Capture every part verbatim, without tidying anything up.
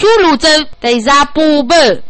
Sulu te te zapu be。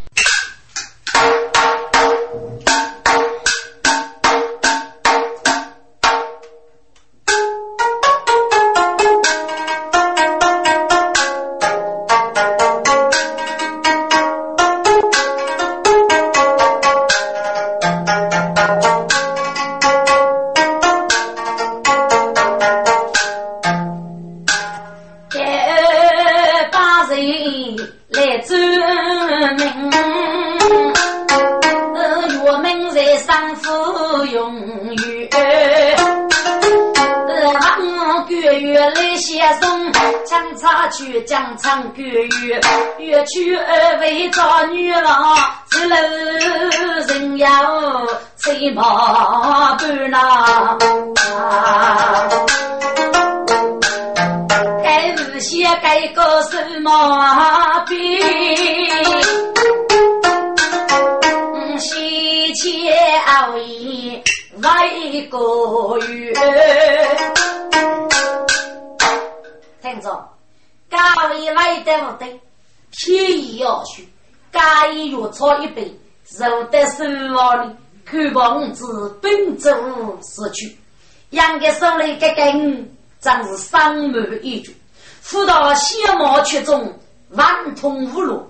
真是伤门一族，辅导先毛缺中，万通无路，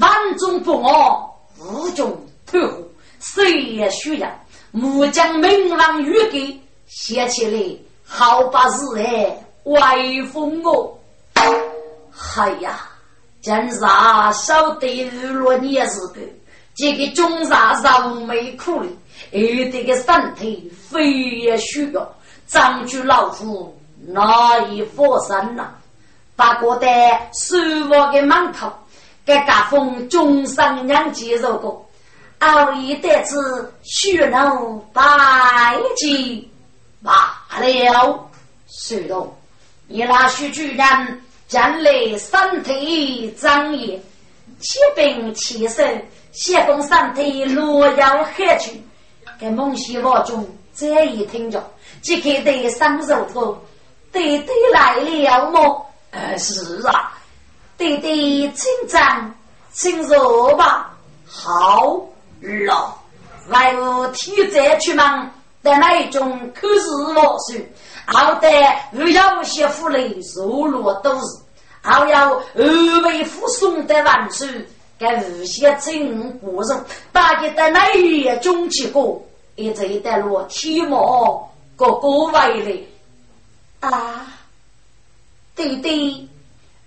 万中不傲，无中透火，谁也需要。木将明朗雨给写起来，好把事哎，歪风哦。哎呀，真是啊，晓得日落你也是个，这个中啥啥没苦力，而这个身体非也需要，张举老夫。那一佛神呐，把过的师傅的门口，给家风中山人接受过，熬一得子须能百计罢了。是的，你那许居然将来身体长也，七病七身，血风身体落腰黑去，给梦西我中这一听着，只给得三手头。弟弟来了吗？呃，是啊，弟弟请站，请坐吧。好了，外务提前去忙，但那一种可是我说，好的，我要些福利，收入都是，还要二位附送的万岁，给无些真国人，大家在那一种结果，一直一带路提毛，各个外嘞。啊，弟弟，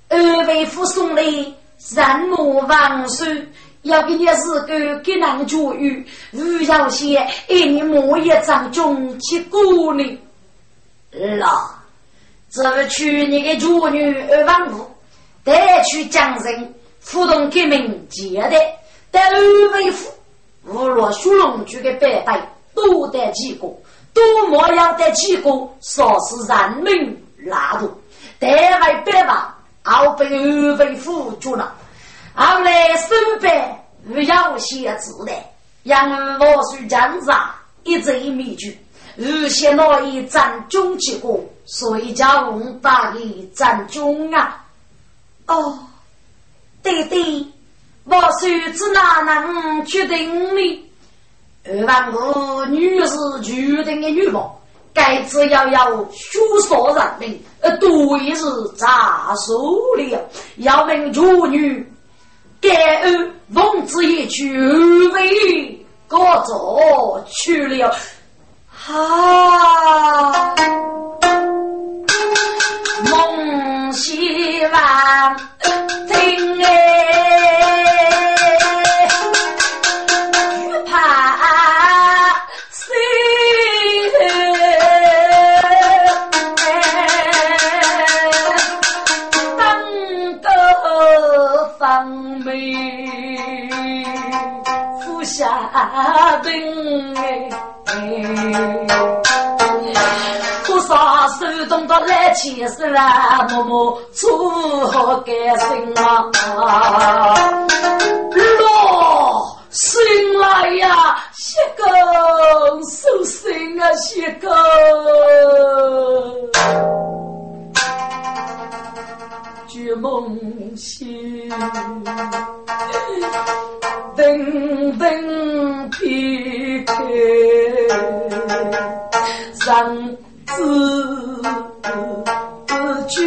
二位父送礼，三母万岁，要给你是个给难教育，不要些一年磨一掌中去鼓励。啦，这去你的主女二万五，带去江人，互动革命节的，带二位父，无论属龙局的百代都得记过。多么要得几个说是人命拉住得为别吧后被二位辅助了后来身边不要写字的让我是人渣一直一米去日些那一战中结果所以叫我们大一战中啊哦弟弟我是自哪能决定你二万五女士决定的欲望，该只要要修所人民，呃，都已是杂手了。要命处女，该二奉旨一去为各走去了。啊，梦希望听哎。阿兵哎，多少手动的来气势啦，默默出何改心啊？落心来呀，谢公受心啊，谢公。举梦醒。登登避开上子去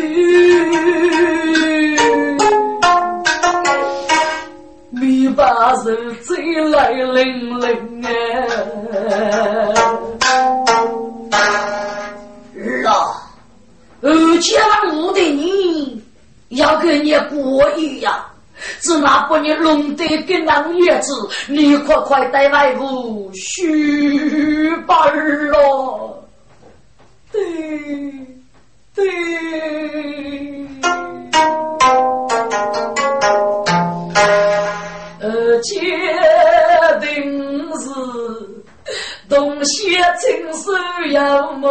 你把人追来零零儿啊而且我的你要跟你博弈呀只拿把你弄得跟人叶子你快快带外部虚吧了对对呃决定是东西亲手要么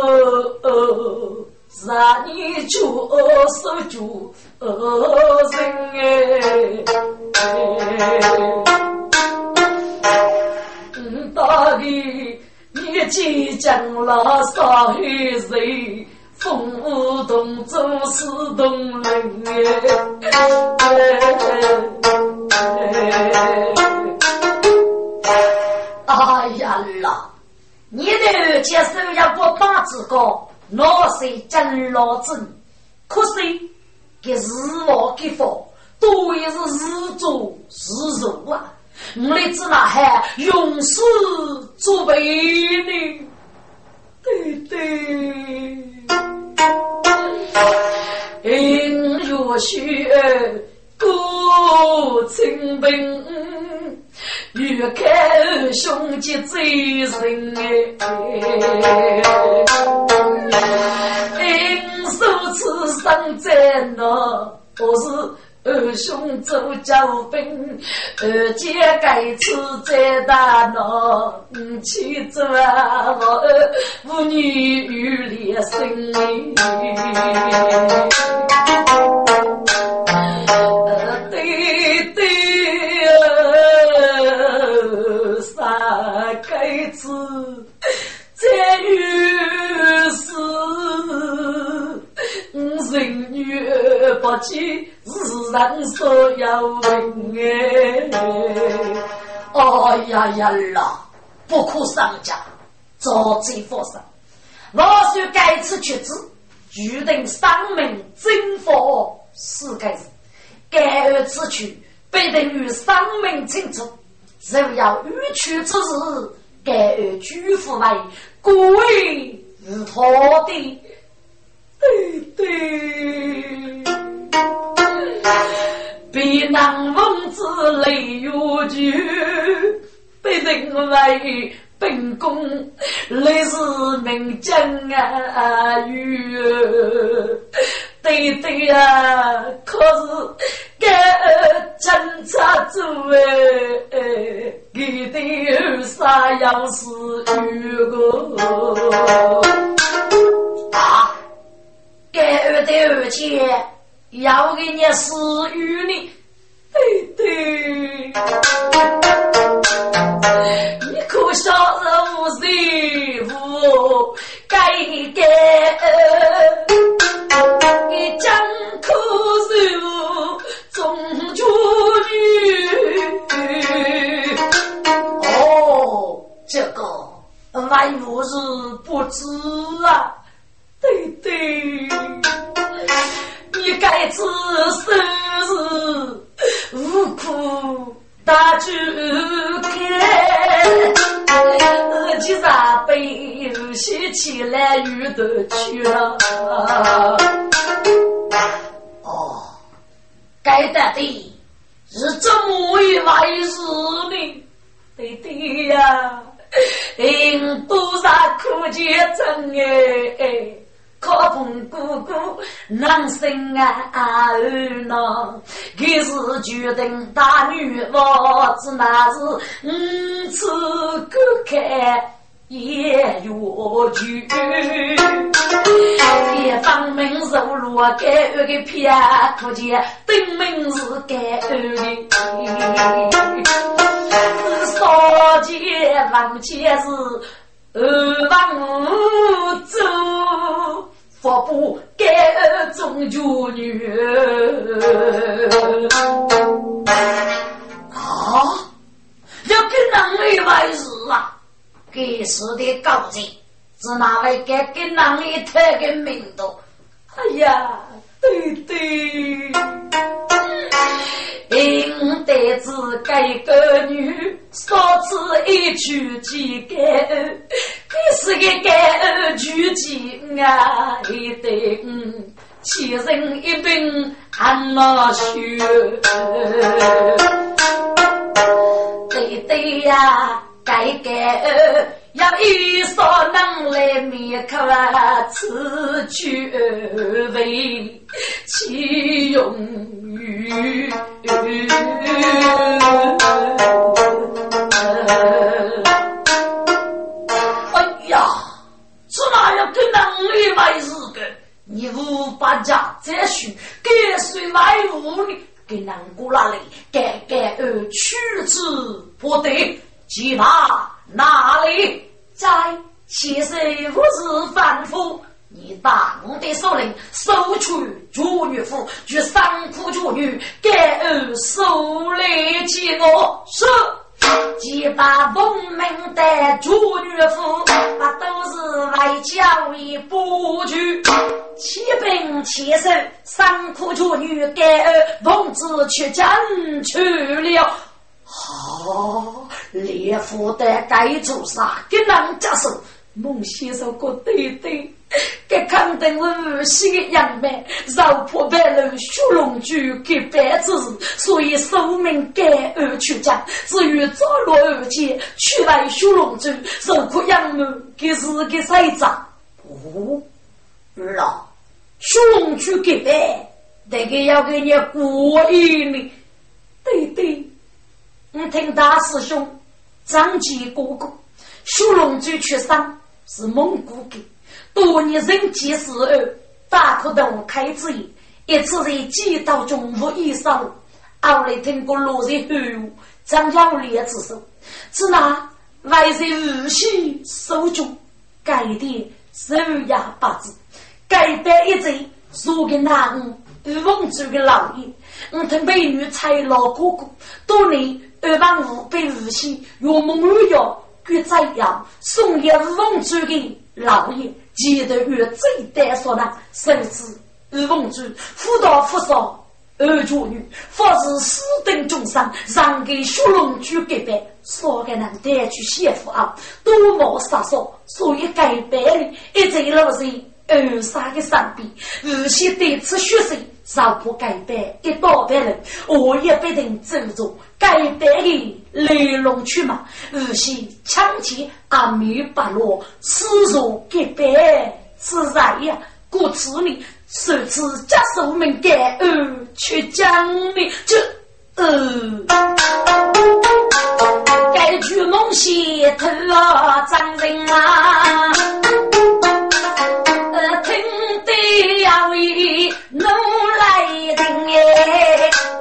让你做手做人哎到底你即将拉上黑水风无动走是动人哎哎呀啦你的接受要不八字高那是真老真可是给日落给佛都也是日做日肉啊我们只拿还用事做为你对对因有许多清兵越看兄弟最人哎因受此伤在哪我是二兄走交兵二姐该吃在大脑去做啊我妇女与烈生对对啥该吃在于是人女不去自然所要问哎哦呀呀啦不哭上家做贼佛上我是该吃曲子决定生命征服是该死该而此曲被等于生命清楚只要与曲之日该而居服来故为与他的对对比南风之泪有句被人为本宫类似名将啊语对对啊可是给侦察之位给的啥样是语个啊给二的二姐要给你私语你对对你可笑人无罪无该给你将可是无总出去哦这个外母是不知啊对对你该知生日无苦大志开其实被有些起来娱乐去了哦该大地是这么一回事呢对对呀因多少苦节真哎可碰姑姑能生啊啊呢给是决定大女我只那是嗯此个开也有句也放明手落给二个撇脱节定明是给二个少节王节是二王五走佛不该中秋女啊，要给男的外事啊，给死的高级，是哪位给给男的太给命多？哎呀，对对。应得知该个女少吃一句几个可是个个句几啊一定其人一病安乐去对对呀该个要一所能来灭口啊此去为其用哎呀，这哪样跟男的外事的？你无把家再许，给谁来无理？给南国那里，给给而取之不得，其他哪里在？其实不是反复。你大我的首领收取主女妇去三苦主女给二手累起我是几把文明的主女妇把都是外交一布局其病其身三苦主女给二文字去争取了好烈妇的该主杀给人家手孟先生过对对给看得我无锡的样妹绕破白了修龙居给白子所以寿命给而去讲至于坐落而且去来修龙居受苦样妹给是给塞长哦老修龙居给白得给要给你国一名对对我听大师兄张继哥哥修龙居去上是蒙古给多年人几十二大可等开之意一次在街道中无意上后来听过落在黑屋张耀烈之手只拿外在日系手中改的十二牙八字改变一贼输给那五王族的老爷我听美女才老哥哥多年二万五被日系有梦路要给再要送给五王族的老爷记得与最代所难甚至与翁主辅导辅导而主女发自私等众生让给修龙居给白说给人带去谢父啊多么杀手所以改变了一直老人二杀的三比而且对此学生少不改变一道别人我也被人尊重改变的雷龙去嘛而且强起阿弥巴罗吃肉给白吃啥呀故此你手持家手们给二去将你这二该去梦西头啊张人啊要一弄来定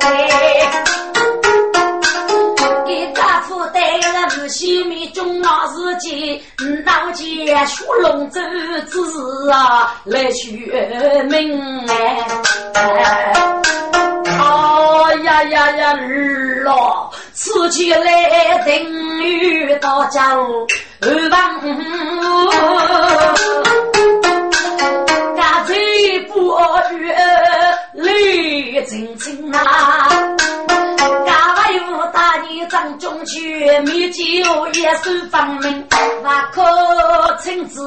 哎，给大夫带了不西面中老自己，老姐出龙舟子啊来学命哎。哎呀呀呀儿咯，自己来定于到家二万。我与泪晶晶啊，家外有大年张中去，米酒也是方明，把口亲子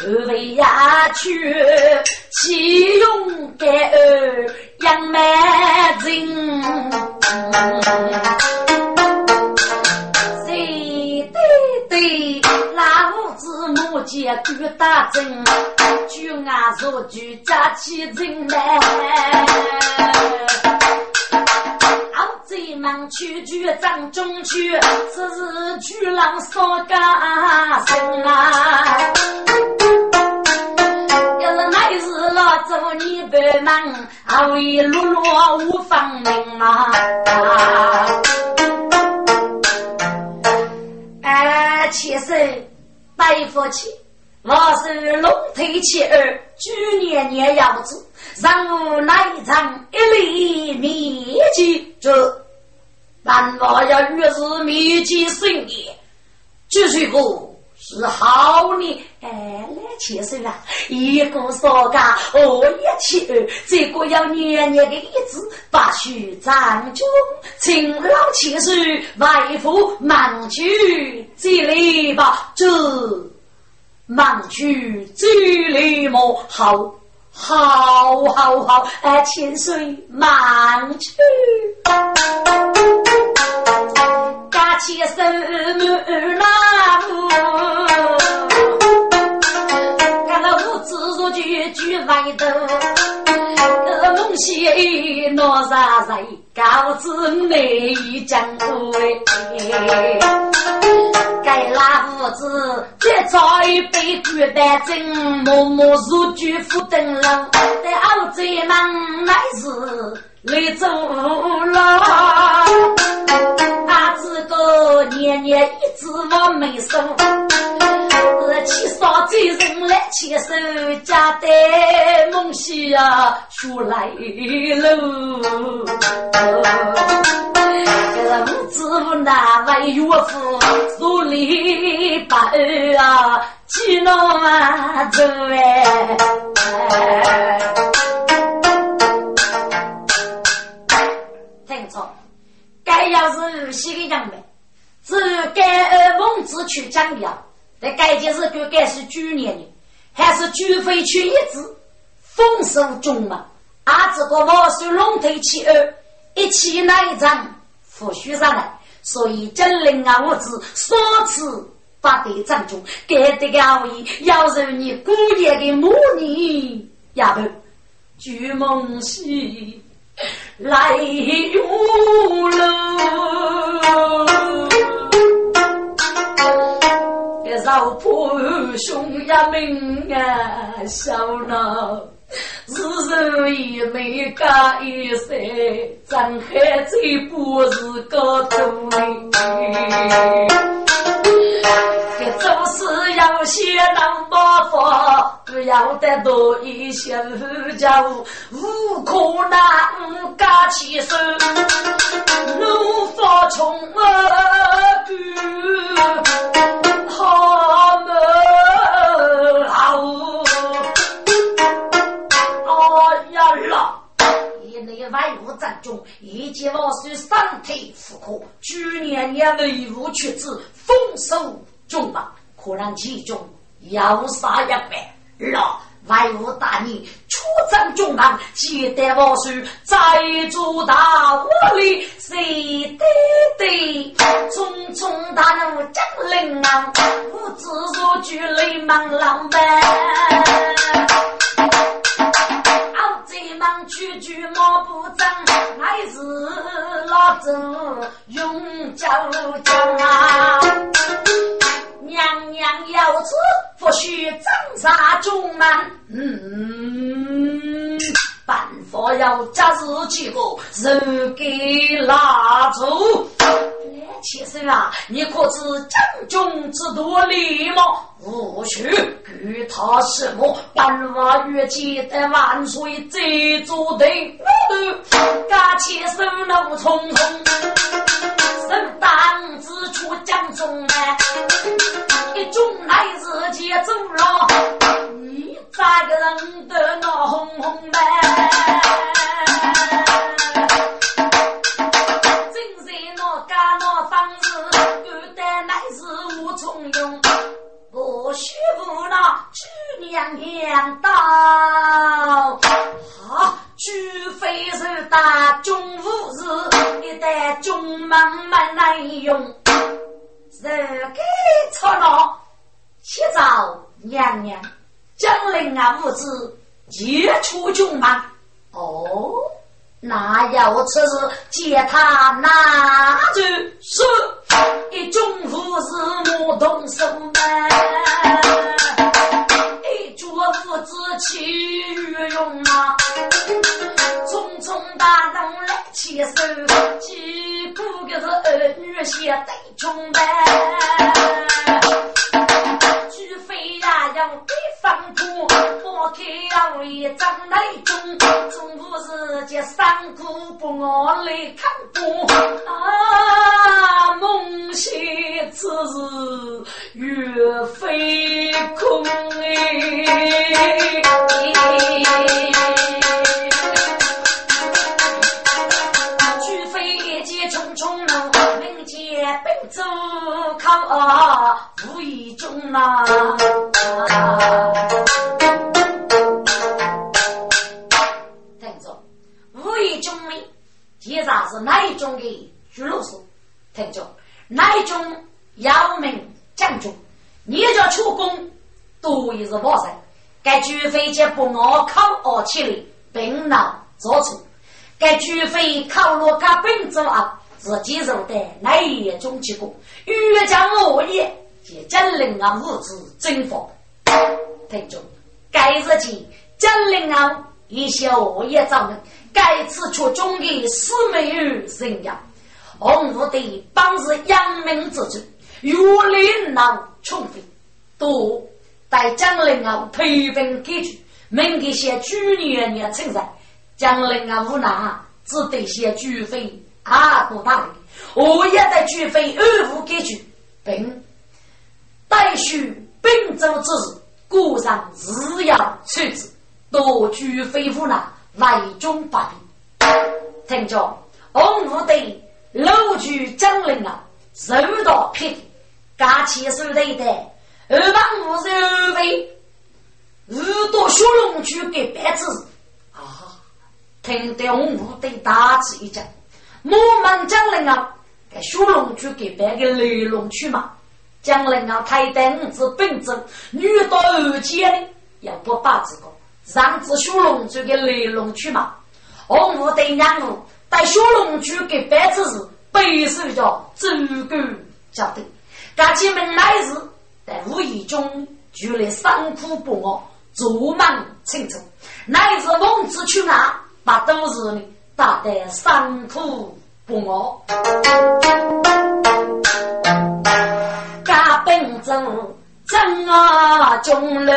二位呀去，其用给儿养满金，谁对对老子母姐举大针。就俺说举家起人来，好在忙去举张中去，只是举郎少干生啊。要是那日老走你白忙，啊为落落无方明啊。哎，其实白夫妻。我是龙腿妻儿，去年年要子，让我来一场一类迷计这，但我要越是迷计生意，这是不是好呢？哎，那其实啊，一个说噶我也妻儿，这个要年年的日子，把许长中，请老其实外父满去这里吧这。忙去最礼貌，好，好，好，好，哎，千岁忙去，打起手门那步，看到我自如举举外头，呃，梦些闹啥啥，高子没讲对。该拉胡子，再找一杯古板针，默默如炬赴登龙。在澳洲人乃是雷州佬，阿子哥年年一直往没收，是七少罪人来牵手，家的梦西啊出来喽。这子不难为岳父，手里把儿啊，去弄啊走哎。听错，该要是有些个样呗，只该二孟子去讲了，但该就是就该是去年的，还是举飞去一直丰收中嘛，阿这个我是龙头企鹅，一起那一张。抚恤上来，所以真令啊我子说辞把得赞助给这个奥义，要是你姑爷的母女呀不举梦兮来无了绕破胸呀命啊小闹自然也没干一些张开嘴不是个头这就是要些能把法不要得多一些无家务无苦难无家其实怒发冲而举好门好内外务战中，以及老师三体复课，去年年内务取自丰收中吧，可能其中要杀一百，老外务大逆出战中忙，记得老师在做大我里，谁得得匆匆大怒将领忙，不知所举泪忙浪漫。忙去去莫不争，还是老子用脚掌啊！娘娘要吃，不许长沙中门。嗯，办法要加入几个人给拉走。来，先生啊，你可知江中之多礼貌？无需与他什么办法越界的万岁最足的干起手脑匆匆身当之出江中一众来自节奏了你咋个人的脑轰轰呗真是脑干脑方式有的乃是无从用我师傅呢？去娘娘到，啊，除非是大中午时，一代中忙慢来用，热给吵闹，去找娘娘，将令啊物资接出中忙。哦，那要吃是借他拿着是。一中午是母动手门一桌父子起于用啊匆匆大动来起手几不个是儿女写得中门除非呀要上铺包开要一张来中，中午时节上铺不我来看过啊，梦醒之日月飞空哎。并州靠啊无意中啊听着无意中呢其实是哪一种的俱乐部听着哪一种姚明将军你这出宫都已是我在该举飞接不我靠我去里并脑左处该举飞靠罗卡并州啊是接受的来也中结果越讲我也也真令我物质征服听众该自己真令我一些我也造人该次出中的四美日生涯红福的帮助阳明之子有领导充分都在将令我培训给予明给些去年也称赞将令我无拿只得些巨费啊，多大人！我也在举非二五给举，并待续并州之日，故上日要去之，多举非无难，外中百病。听着，洪武帝楼举江陵啊，受到批评，加起受累的，二万五十二位，二多小龙举给白之日啊，听得洪武帝大吃一惊。我们将来啊给小龙去给别个雷龙去嘛将来啊太等子病症女到二阶呢也不把这个让子小龙去给雷龙去嘛我们得让我带小龙去给别个是背时叫这个叫的感情们来时在无意中举了三苦不我逐慢清楚来时孟子去哪把都是呢大得三苦不我家本中真啊中了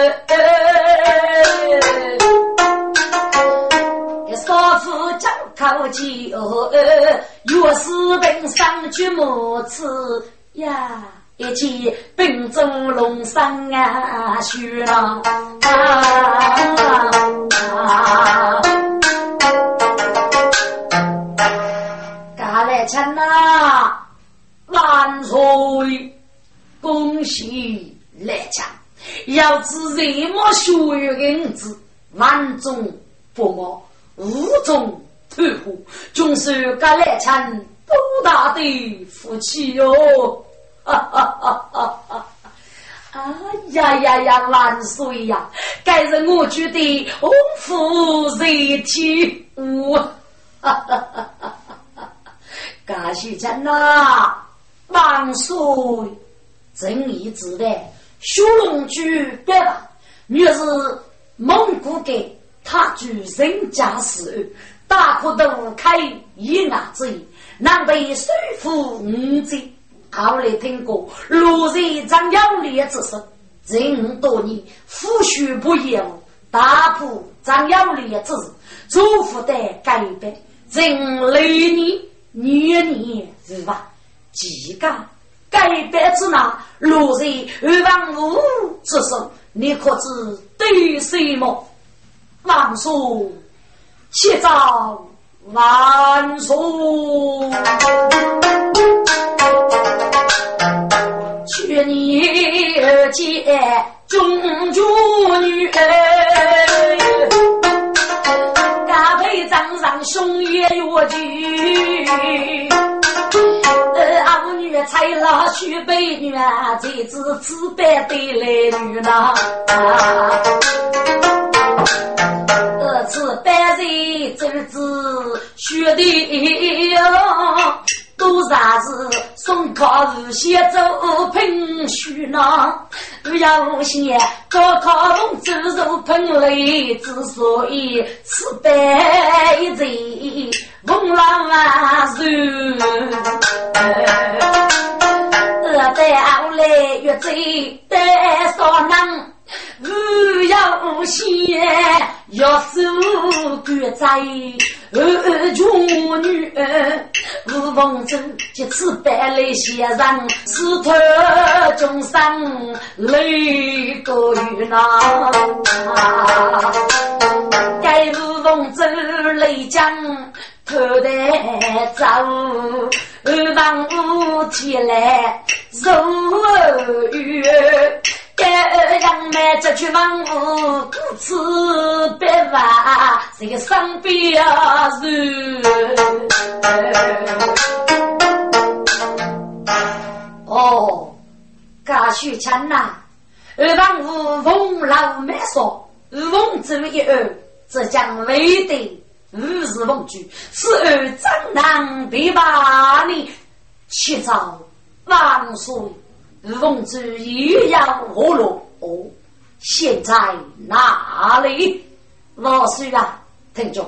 一少妇将口气哦若是本上去母次呀一起本中龙山啊去了啊啊臣啊万岁恭喜来家要知什么属于人子万中不谋无中退步总是该来臣多大的福气哦哈哈哈哈哈啊呀呀呀万岁呀该是我觉得洪福瑞体无哈哈哈哈感谢真啊万岁正义之的修龙居对吧你是蒙古给他举人家死大哭的开一拿之意南北水府五子好来听过路人张妖烈之身人多年夫婿不言打破张妖烈之身祝福的改变人类你年年日吧几个改变之那落在二万五之手你可知对什么万岁七兆万岁去你二姐中主女大背长上胸也有句阿母女才老许辈女啊这只自卑的来女呢呃自卑的这只许的都啥子送考入学走喷许呢不要写高考弄走走喷泪之所以自卑的翁老万岁呃在后来越最得所能不有些要受苦在儿穷女无风筝及此百类些人是特中生泪过于闹该无风筝泪将头的走二万五天来走雨这样呢这去忙我不吃别吧这个伤悲啊是哦嘎许强呐而帮我翁老没说翁子一二这将为的五十翁举是二张南别吧你去找万岁翁子也要活路哦，现在哪里？老师啊，听众，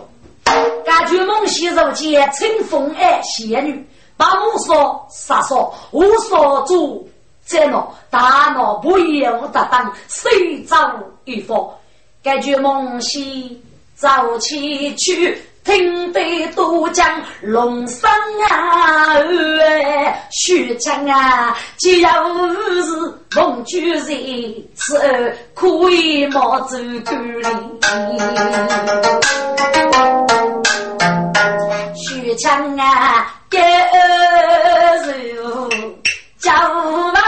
感觉梦西手间清风爱仙女，把我说杀说，我说做这脑大脑不也无得当，谁造一佛？感觉梦西早起去。听得都讲龙山啊，徐强啊，既然是孟主席，此儿可以冒走狗哩。徐强啊，这是叫王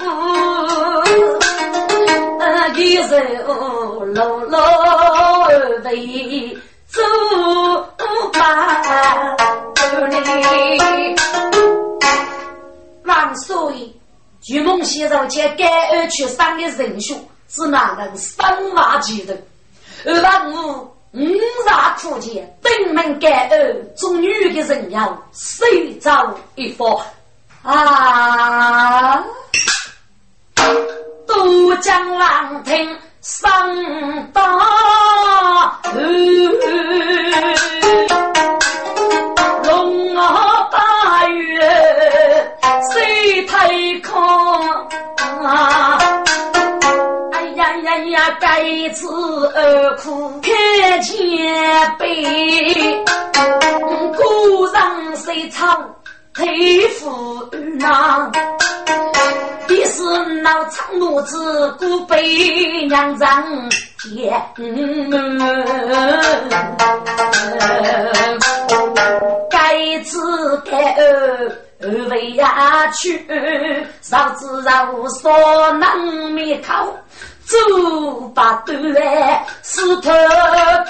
五，呃，一手搂搂背。走吧，走嘞！万岁！巨梦先生前改而去三个人数，只拿人三瓦几的。而万五五杀出去，登门改而中女的人妖，谁遭一佛啊？都江郎听。上当、嗯、龙啊八月谁太空啊哎呀呀呀该吃而苦看见悲故让谁唱佩服呐第四闹苍奴子孤悲两张天该子该儿儿为呀去少子让我所能没靠走吧对是特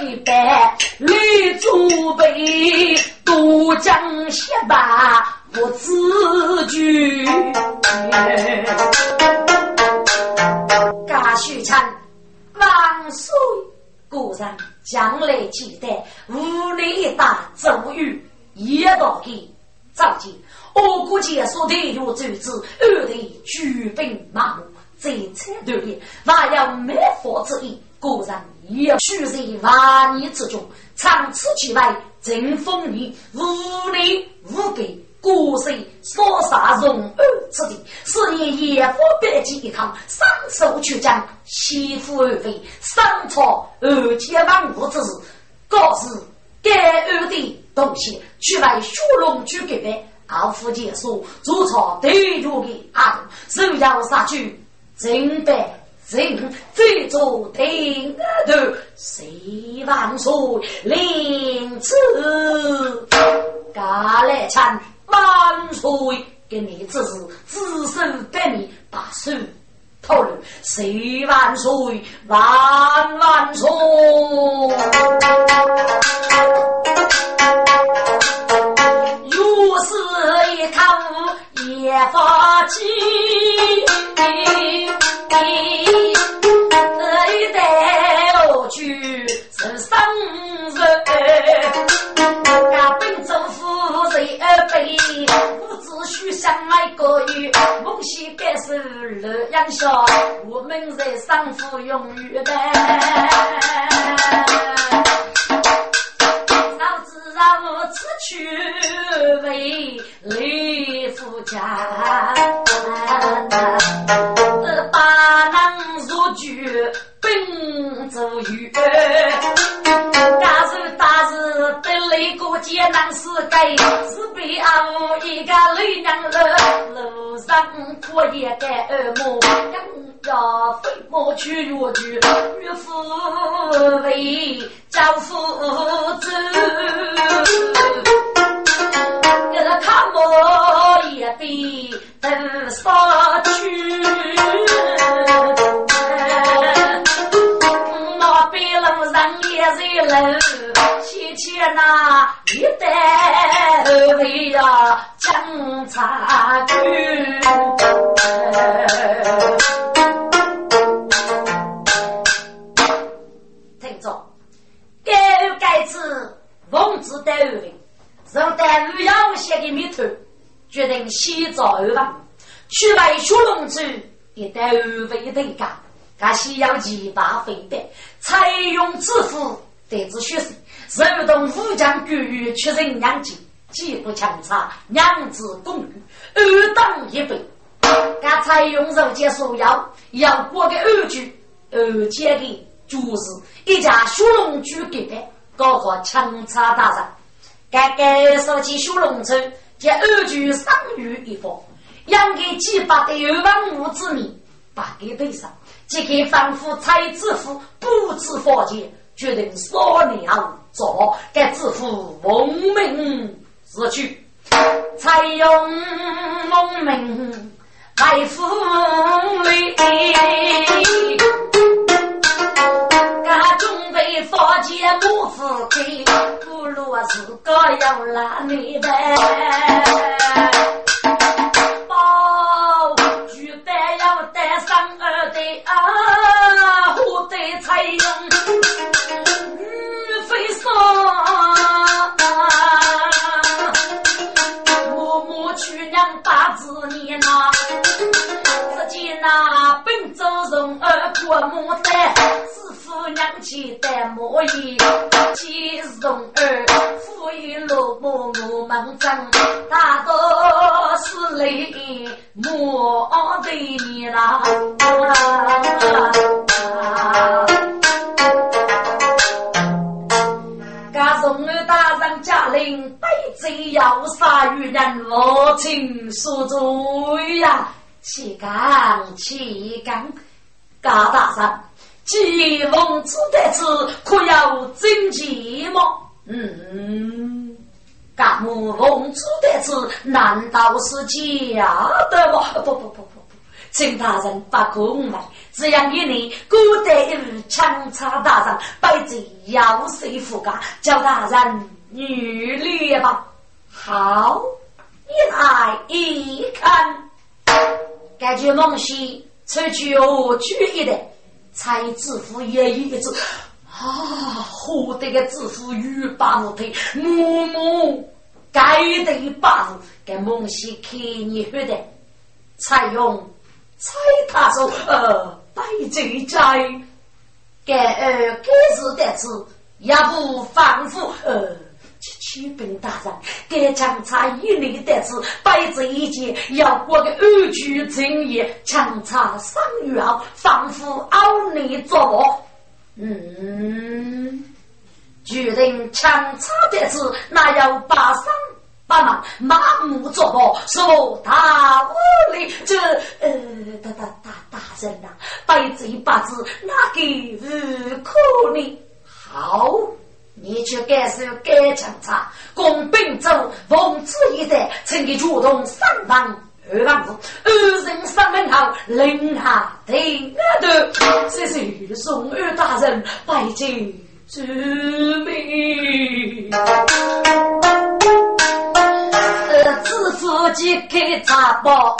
别白绿竹背都将些吧我自居嘎许昌万岁果然将来期待无力大遭遇也不给造就我估计说的有罪子恶的举兵麻木这才对的那要没法之意果然也许在万年之中长此起来真风雨无力无比故事所杀容恶之地是你也不别记一趟上手去将西服而为上朝而结万国之事告知该二的东西去买书龙去给别而复结束主朝对路的阿斗只要杀去真白人最终定的谁万岁领赐嘎来参万岁给你自己自身被你把手透露谁万岁万万岁又是一看也发起一带去是生人不只需想买个鱼梦西该是乐养小我们在上府用鱼的老子让我自去为雷夫家把能入局并当初也该耳目，更加飞莫去越剧，越富为教父子。一个看我也被等杀去，那被人人也在人，切切那一代为呀。将茶去，听众，狗盖子王子戴耳钉，人戴乌鸦写的名头，决定洗澡而亡。去买小龙珠，一戴乌飞的嘎，嘎西洋鸡巴飞的，采用制服得知学生，人动武将军与确认两级。既不强差娘子共语二当一辈他采用手接手摇要过个二句二阶的就是一家修龙居给的高和强差大战该该手机修龙车这二句三语一方让给既把的有万无之名把给对上既给反复猜自负不知佛界决定说你好做该自负文明失去采用农民来富贵家中被佛界不富贵不落是个要拉你的包举杯要带上二对啊互对采用与非所八字年呐，只见那本州人儿过牡丹，是夫娘妻戴毛衣，妻容儿富裕落寞我们争，大多是泪莫对你啦。家中儿大人家令背贼要杀与人我情所罪呀岂敢岂敢家大人既望之得之可要真寂寞嗯家母望之得之难道是假的吗不不不不不请大人把公来这样一年孤单与强差大人拜着要谁覆盖叫大人女烈吧好一来一看感觉梦溪吹去有趣一点才制服也一直啊后这个制服与八路腿木木该得八路给梦溪给你喝的采用猜他说呃白贼在给呃给是得知也不反复呃这区本大人给强差一年得知白贼一节要过个二句情也强差三语后反复熬你做我嗯决定强差得知那要把三爸妈麻木做梦是我大屋里这呃大大大大人啊白贼八字那个日苦你好你去该是该强差共并州奉旨一带请你主动三万二万五二人三万号零下听啊的谢谢宋二大人拜见之命自负己给他报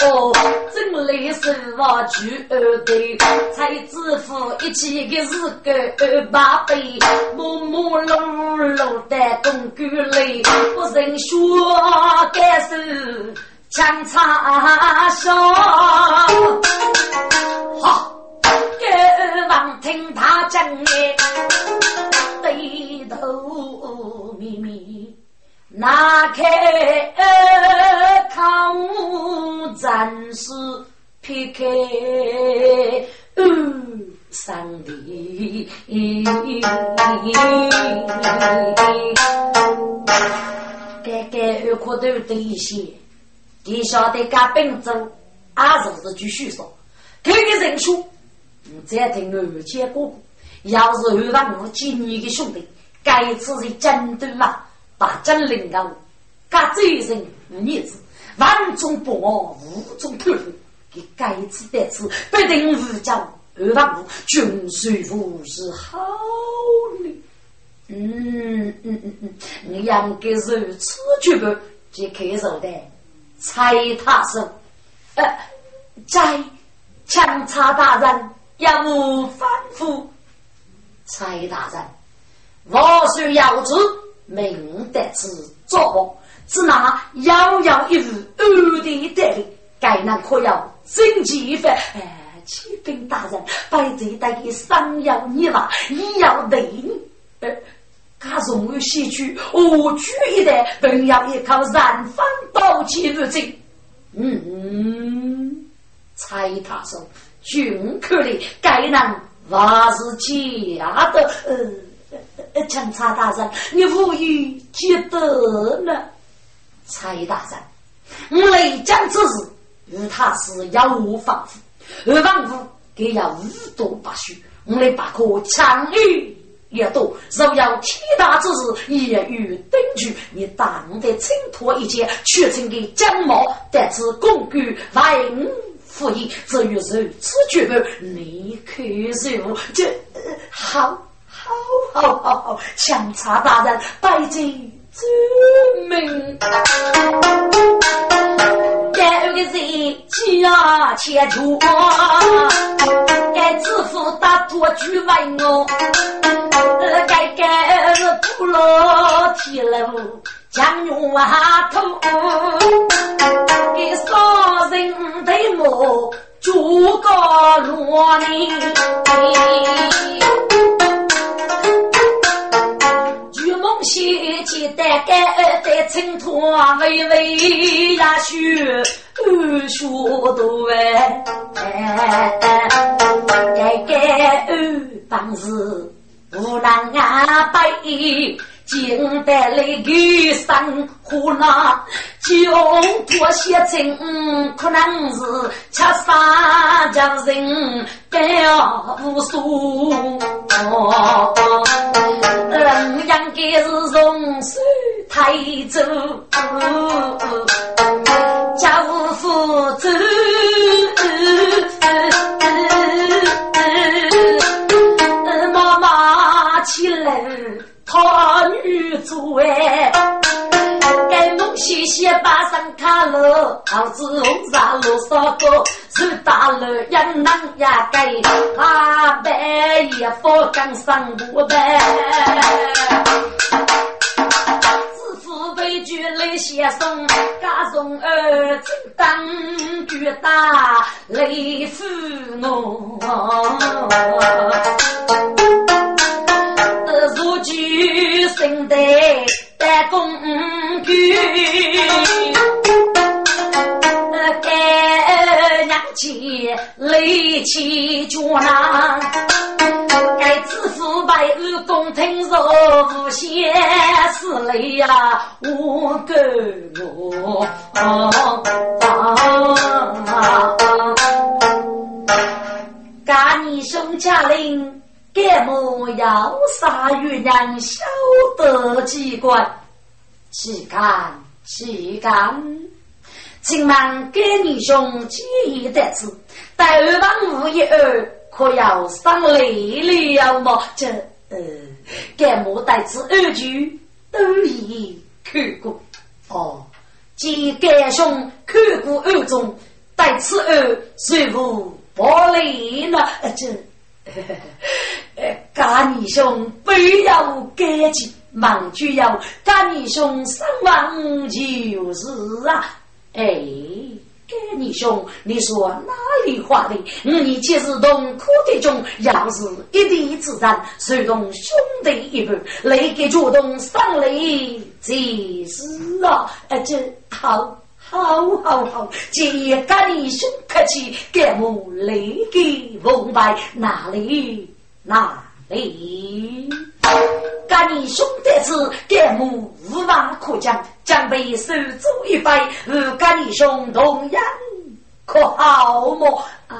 真理是我去二对才自负一起给四个二八倍木木隆隆的工具类不能说该是强插手好给王听他讲的对头秘密拿开看我暂时撇开上帝给给二苦头的一些给小的嘎病症阿是是继续说，这个人数，我再听我结果，要是我让我几年的兄弟，该次是真的嘛，把真领到，噶最人无日子，万中不忘，无中透露，给该次得次，不定无将。二万五，军水府是好哩。嗯嗯嗯嗯，你养个手吃绝不就开手的，拆他手。呃，在强查大人也无反复。拆大人，我虽要知明得是作王，只拿遥遥一日二的得力，该难可要真几分。启禀大人，拜这代的商要你吧，你要得你。呃，他总有戏剧，我举一代本要依靠染坊刀剑入境。嗯，猜他说，君可里该难瓦是假的。呃，强查大人，你无语记得呢？猜大人，我来讲之事，与他是要无反复。二万五给要五多八虚，我们把可强欲也多，若要天大之事，也与登举，你当得承托一切，却成给江毛，但是共举万五复议，这于是此举本，你可是我这、呃、好好好好好，强查大人拜见之名。该有个人去啊切除，该自负大托举外我，该该是不落体了，将用啊头，给少人的我主个罗尼，举梦西起带该带成托微微呀许。二叔多哎，该该二当时无能啊白，竟得来个生活难，穷多些情，可能是吃啥叫人得无数，人样的是容许太走。家务负责，妈妈起来讨女主哎，该弄些些把上卡了，好子红啥路少个，是大了人难呀该，阿白也佛刚上不白。举来写送，家中儿子当举大雷父我。得如举生得得公举，该娘起雷起家郎，该自负白日公听若无邪。泪呀，我跟我家你生家令，干么要杀月娘晓得机关？岂敢岂敢！今晚给你兄记一得子，待二万五一二，可要上累了么？这呃，干么带子二句？都已看过哦，即该兄看过二中，待此二虽无暴力呢，这呃，干你兄不要干净，忙就要干你兄上网就是啊，哎，干你兄，你说哪里话的？你既是东苦的中，要是一地之战，随同兄弟一步，来给主动上来，这是啊，这好，好，好，好，这干你兄客气，干我来给奉拜，哪里，哪里？干你兄弟子，干我无法可讲。将被手足一拜，与干你兄同样可好么？哎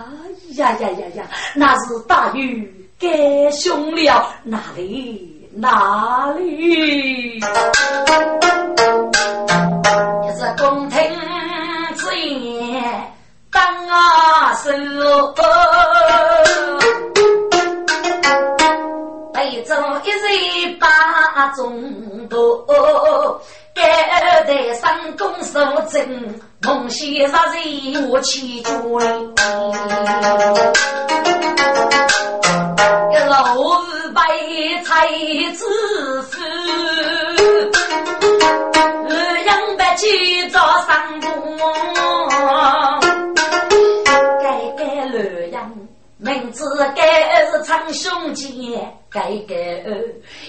呀呀呀呀，那是大雨该凶了，哪里哪里？一是宫廷之言，当啊生罗卜，背中一人把中毒。盖在三公手正，梦西杀人我起脚哩。一老是白菜子夫，二样白去找三公。盖盖二样，名字盖是长兄弟。改革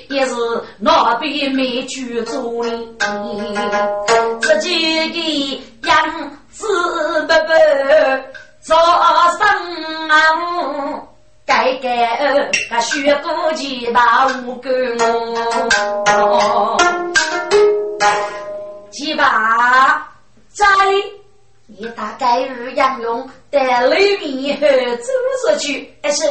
也是那边没去做哩，自己的样子不不做生啊！改革他学过几把武功，几把在你大概有样用，但里面和走出去还是。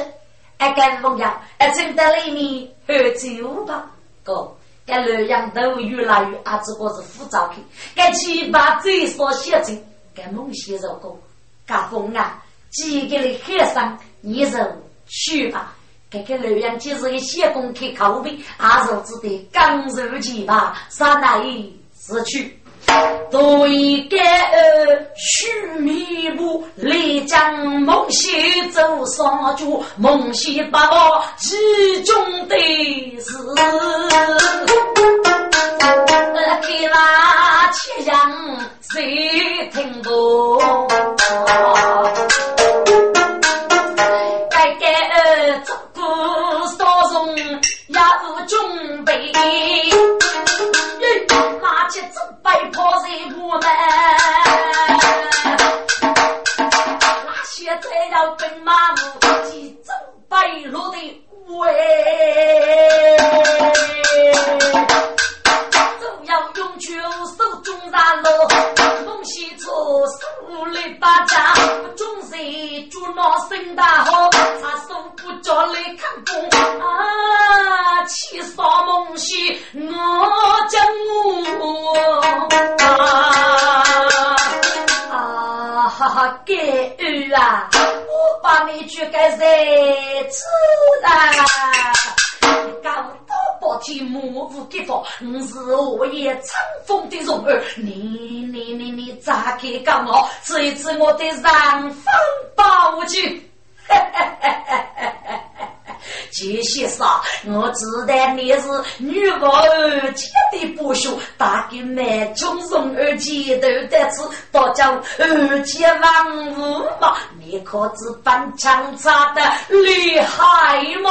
哎，干龙羊，哎，正得里面喝酒吧，哥，干龙羊都越来越阿只个是浮躁去，干去把最少写成，干梦写着个，干风啊，几个的海上你就去吧，干个龙羊就是个写工开口碑，阿是只得刚柔起吧，山来是去。多一个须弥补，来将梦西走上脚，梦西把我其中的事，给那七样谁听懂？该该照顾少中也无准备。这只白袍人不难，那些在要奔马路，几只白路的喂，都要用拳手中拦路，东西错手里把家，中谁住那生大好，他手不着来看工啊，气杀梦西我将。给儿啊，我把你去给谁吃啊？搞到白天模糊地方，你是我也乘风的蓉儿，你你你你咋给讲我？这一次我得让风暴去。这些啥？我知道你是女娃儿家的不朽，大概满中送儿家头的子，大家儿家王五嘛，你可知翻墙插的厉害吗？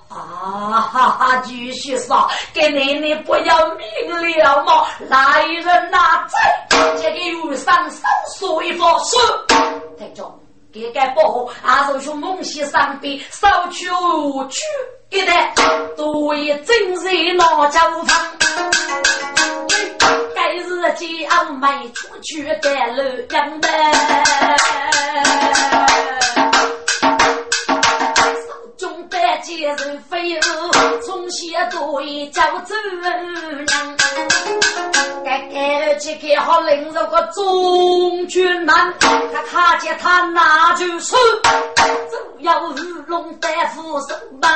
啊哈哈！继续说，给奶奶不要命了吗？来人呐、啊，在这个路上搜索一把书。队长，给该保护，阿是从梦溪上边搜去我去一带，多一真是老家无妨。该是这样卖出去的老样的。一人飞舞，从前多一叫走娘。该该去给好领着个中军男，他看见他拿住手，就要鱼龙大夫手吧。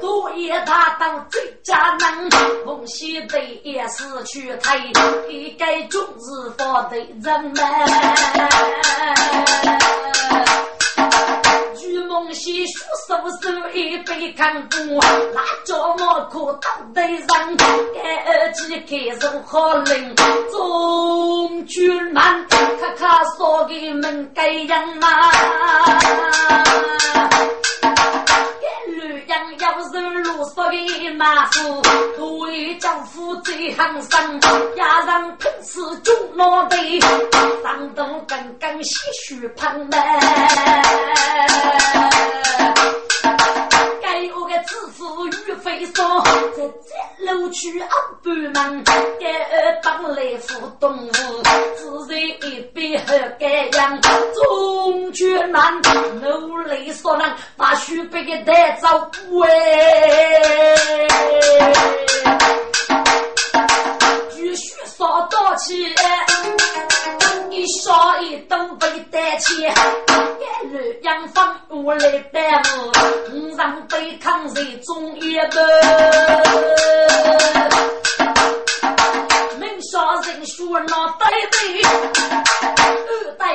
多一他当最佳男，梦西的也是去太，一该中日发的人们。举梦西书手手一杯看过，拉着我口袋的人，该耳机开始好冷，中军男，咔咔说给门该人呐。将要人路所给马夫，我与丈夫最行生，也让平时就落地，上等刚刚些许盼门。我的自负与非说在这楼区安不满给二当来扶动物自己一杯和给养中绝难奴隶所能把许被给带走喂继续说多起一说一等被带起一缕阳放无泪带母让被抗日中也得明说人说脑袋的二代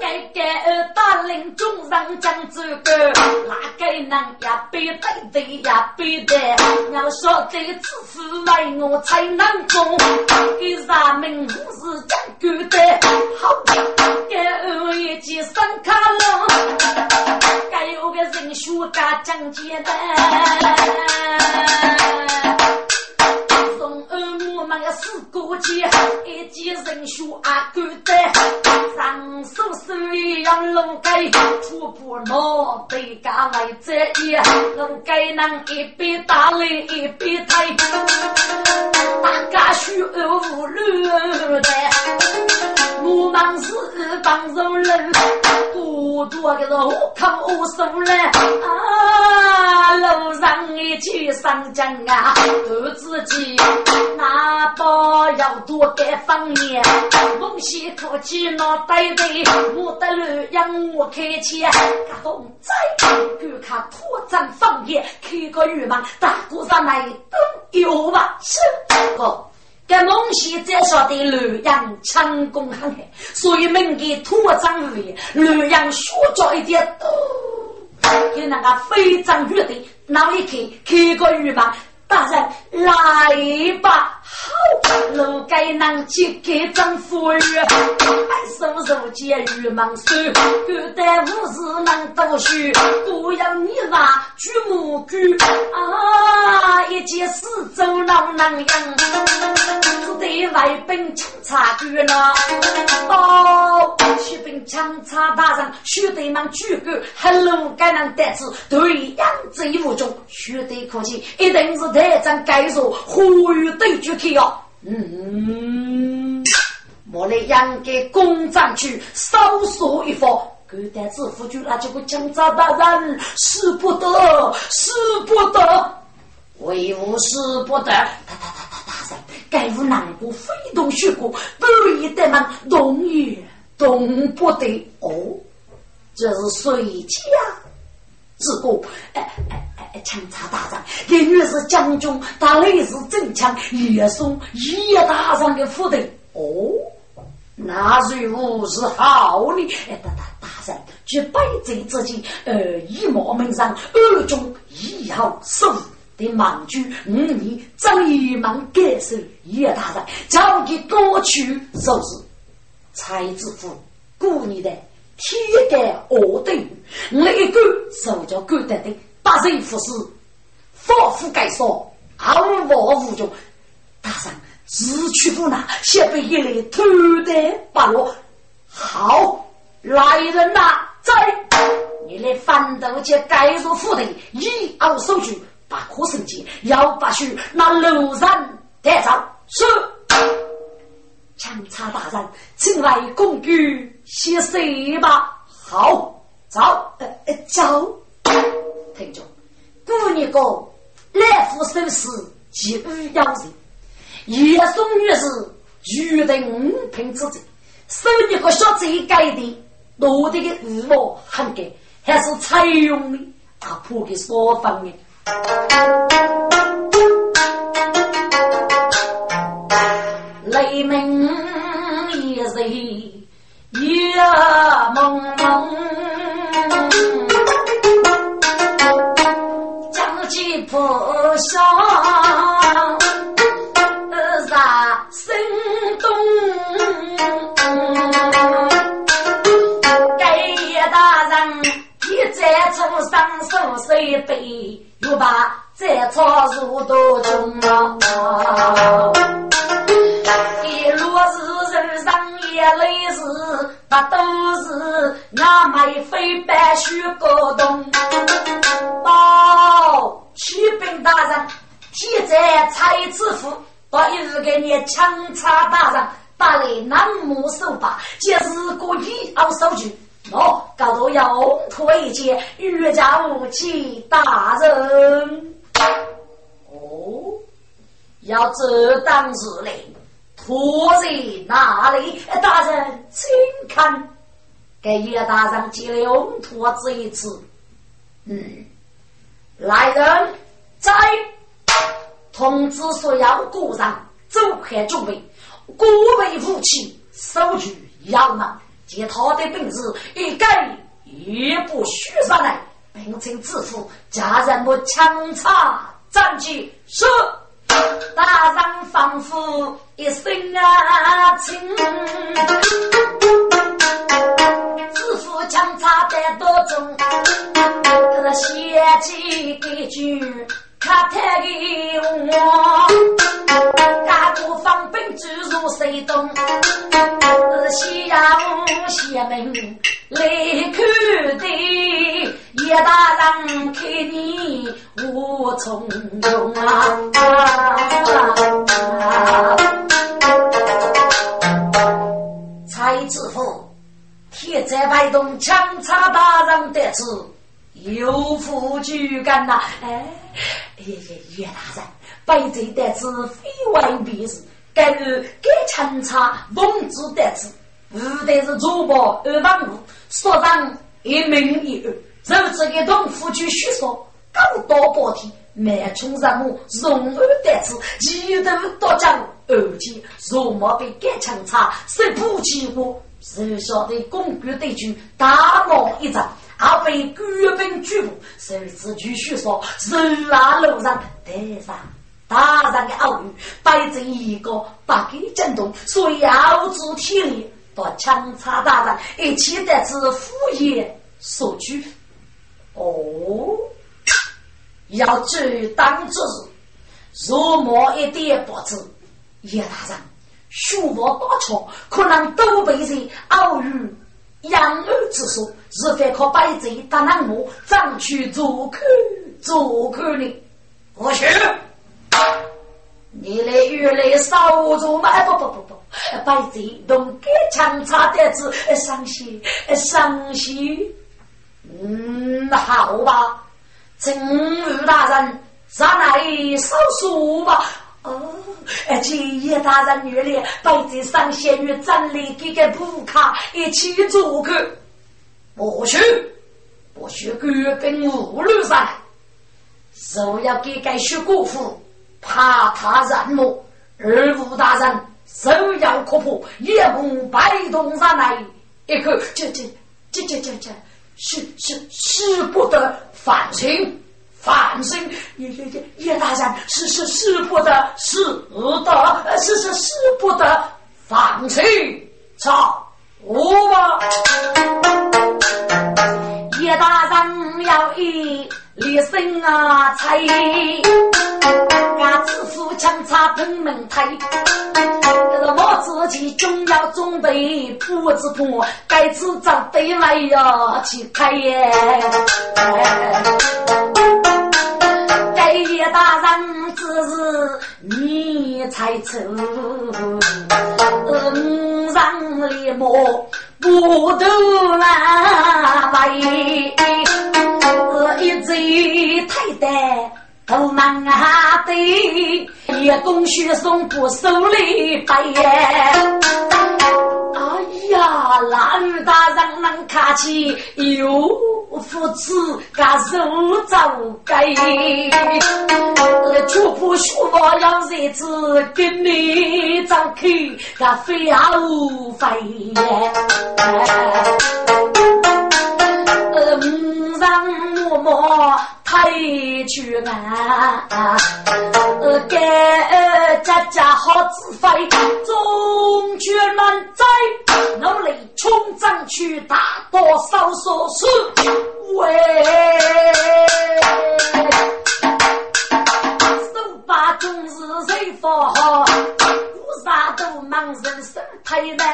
该给二大领中让将这个哪该能也背带的也背的要说这个自私来我才能中给咱们不是讲究的好给二一起三卡了该有个人说嘎讲解的从二母妈的四个姐一姐人数阿哥的上手手一样龙盖初步脑袋嘎来这一龙盖能一笔打雷一笔抬大家需要无虑的母妈是帮助人多多给我看我手了啊楼上一起上江啊都自己那包要多给方言梦西口气脑袋的我的路让我开起他红在给他拓展方言开个羽毛大鼓上来都有吧是哦在蒙西介绍的吕阳成功行业所以们给土葬位吕阳说着一点给那个非常热的哪里给给个日吧大人来吧好楼该能去给政府日爱手手接日忙事给带无事能都去不要你吧举母举啊一切四周闹能样对外兵枪插住了哦去兵枪插大人去对忙举个很冷该能带子对样子一目中去对口气一定是带张改手呼吁对举去哦嗯我来让给攻占去搜索一方古代制服局那这个枪插大人是不得是不得为无是不得他他他该无难过非动血过不一得们动也动不得哦这是谁家自古哎哎哎枪插大仗也越是将军他类似正枪也松一大仗的负的哦那最后是好呢哎大大大仗去拜贼自己呃一毛门上二中一号胜的满句嗯你张一满给是一大战将给过去受制才致富故你的贴给我的那一个手脚各的的把这一副是佛父改说而我无中大战只去不拿先被一类偷的把我好来人啊在你来翻到这该说父的一二手举把苦生计要把去那楼上带走是枪插大人请来共举歇息吧好走呃走听众姑娘哥来福生死及日要人也送月是举的五平之者收你个小子一改的落地的日落很给还是采用的打破的说方面Thank you. 我笑啥生动给大人一再从上手水杯又把这草树都种了一路是人生也累死不都是那买非白须过冬包徐兵大人替在拆制服我一直给你枪插大人把你南无手把皆是故意要手举我搞到要红腿节越加武器大人哦要这当时嘞拖在哪里大人请看给叶大人接了红拖这一次嗯来人在通知所有故人走开准备各位夫妻手举要拿其他的病字一概也不许上来并请自负家人不强插战绩是大人仿佛一声啊情自负强插的多种可写起一句他太给我大不放兵只入谁懂夕阳斜门泪哭的也大让给你无从容啊才之后铁在白洞枪插大让得知有福巨干呐、啊！哎，岳大人，背贼得知非为别事，该是该强查奉旨得知，无得是主播二帮五，所长一名一二，如此的同夫去叙说，高多薄体，满冲上我容而得知，其头多将而且如莫被该强查，谁不起我？谁晓得公举对军打我一掌？他被官兵拘捕，甚至继续说人拉楼上带上大人的奥语，摆着一个把给震动，所以熬足体力到枪插大人一起得知副业所居。哦，要知当之日，如某一点不知，叶大人数我多错，可能都被这奥语养儿之说。是非可摆贼打南我藏去做客做客呢我去你来越来少做嘛不不不不摆贼弄给强插的子伤心伤心嗯好吧正如大人咱来少数吧哦这叶大人越来摆贼上仙越站立给个不卡一起做客不许不许官兵无路上来首要给该许辜负怕他染目而无大人首要可破夜幕白洞上来一个这这这这这这是是是不得反省反省也也也也大人是是是不得是得是是是不得反省操无吧叶大人要一立身啊才我自负强插平门台我自己中要中备不知不该知长得来呀去开耶该叶大人只是你才愁嗯让你莫不得啦来一直太呆都忙啊的也供学送不收礼拜耶哎呀那二大人能卡起有福气嘎手走该就不许我要日子跟你走去嘎非要费耶嗯让我们太去啊！呃，给家家好自发的中学们在脑里冲上去打多少手势喂，手把中是谁放好？菩萨都忙人生太难。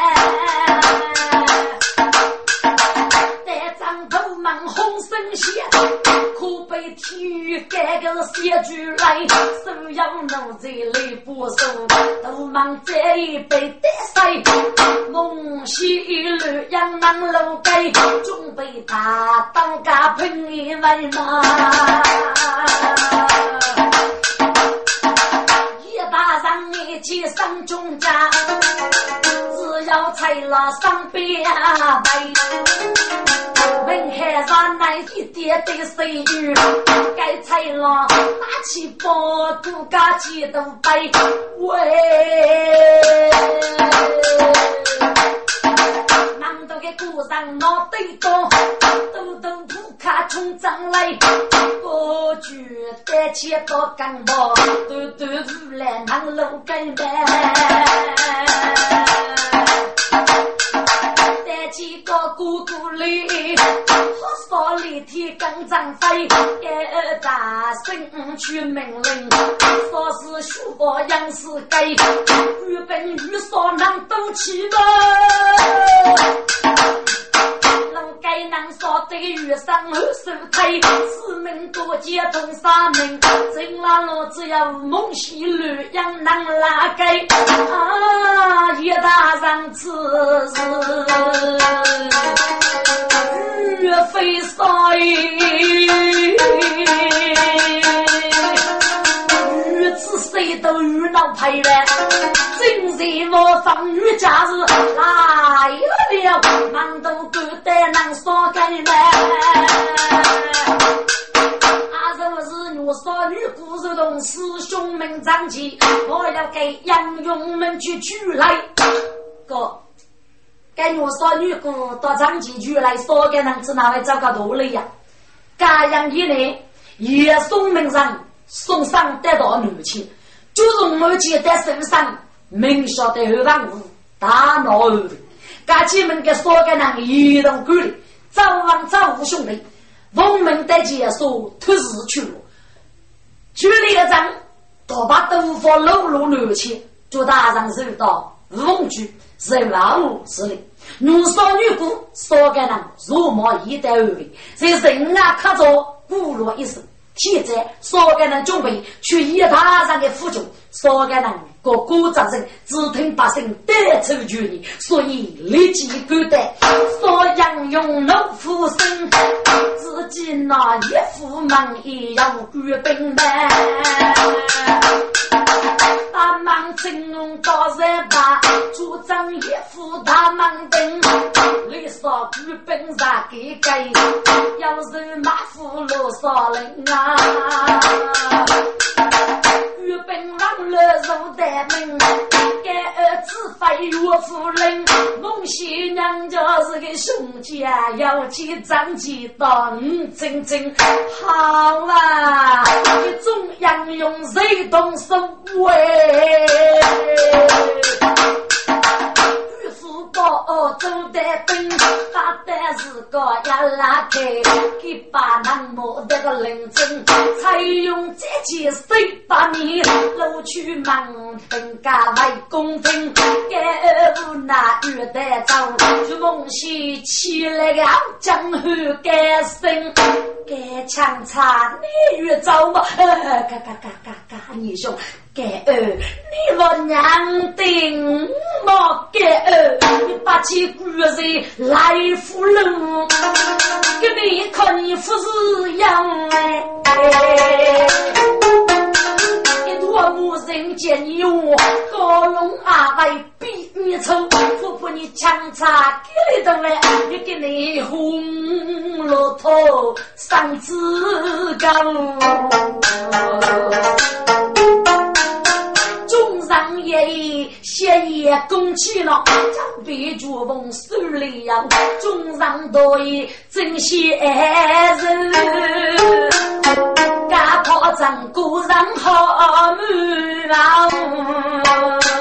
可被天改革写出来，手阳脑子累不手，都忙这一辈得塞。梦西路阳南楼街，准备打当家朋友们呐。一打上一起上中家，只要拆了上边白。门海上那一点的水雨，该菜了拿起包都嘎起都白喂，难道给古上脑袋多，都都不卡冲上来，我觉得起多干包，都都出来难路干的。几个姑姑里，我手里提钢杖飞，一大声去命令，说是学我样是该，日本语说能都起了，能该能说这个雨上后手开，四门多接同三门，真拉罗只要梦西路样能拉该，啊，一大上次是。岳飞赛，岳子谁都岳老派了，真是我方岳家是来了，忙都不得能说干了。我说女故事同师兄们长起，我要给杨勇们去取来个。跟我说女姑到长几句来说给人知哪位糟糕头了呀，家养一年也送命上送上得到女亲，就是母亲在身上明说的后方无大脑后的家亲们给说给人移动鼓励早晚早无兄弟我们的结束特时去了去了一张都把豆腐搂搂女亲就大张受到问句在老路之里奴少女姑说给人如毛一代而为在人啊看着孤落一生现在说给人准备去一大上的辅助说给人个鼓掌声只听把声带出去你所以立即孤单说杨勇老夫生自己那一副忙一样孤兵呗他们真能到这把主张一副他们等你说孤兵咋给给要是马虎路少人啊孤兵让了手的门给儿子发岳夫人孟喜娘就是个兄弟啊要去长几道嗯真真好啊一种杨勇谁动手为渔夫哥走得兵，打得是个呀拉开，给把那磨得个认真，才用这件事把你搂去忙分家外公分，给我那玉带长，就梦西起来个江湖改身，给强差你越走啊，嘎嘎嘎嘎嘎，你兄。给儿，你我娘定莫给儿，你把起骨子来俘虏，给你看你父子样哎。一坨木人见你我，高龙阿外比你丑，不怕你强插给你的来，你给你红了头上枝干。上也先也攻起了将被主翁手里呀中上多一真些爱人家婆真果然好满。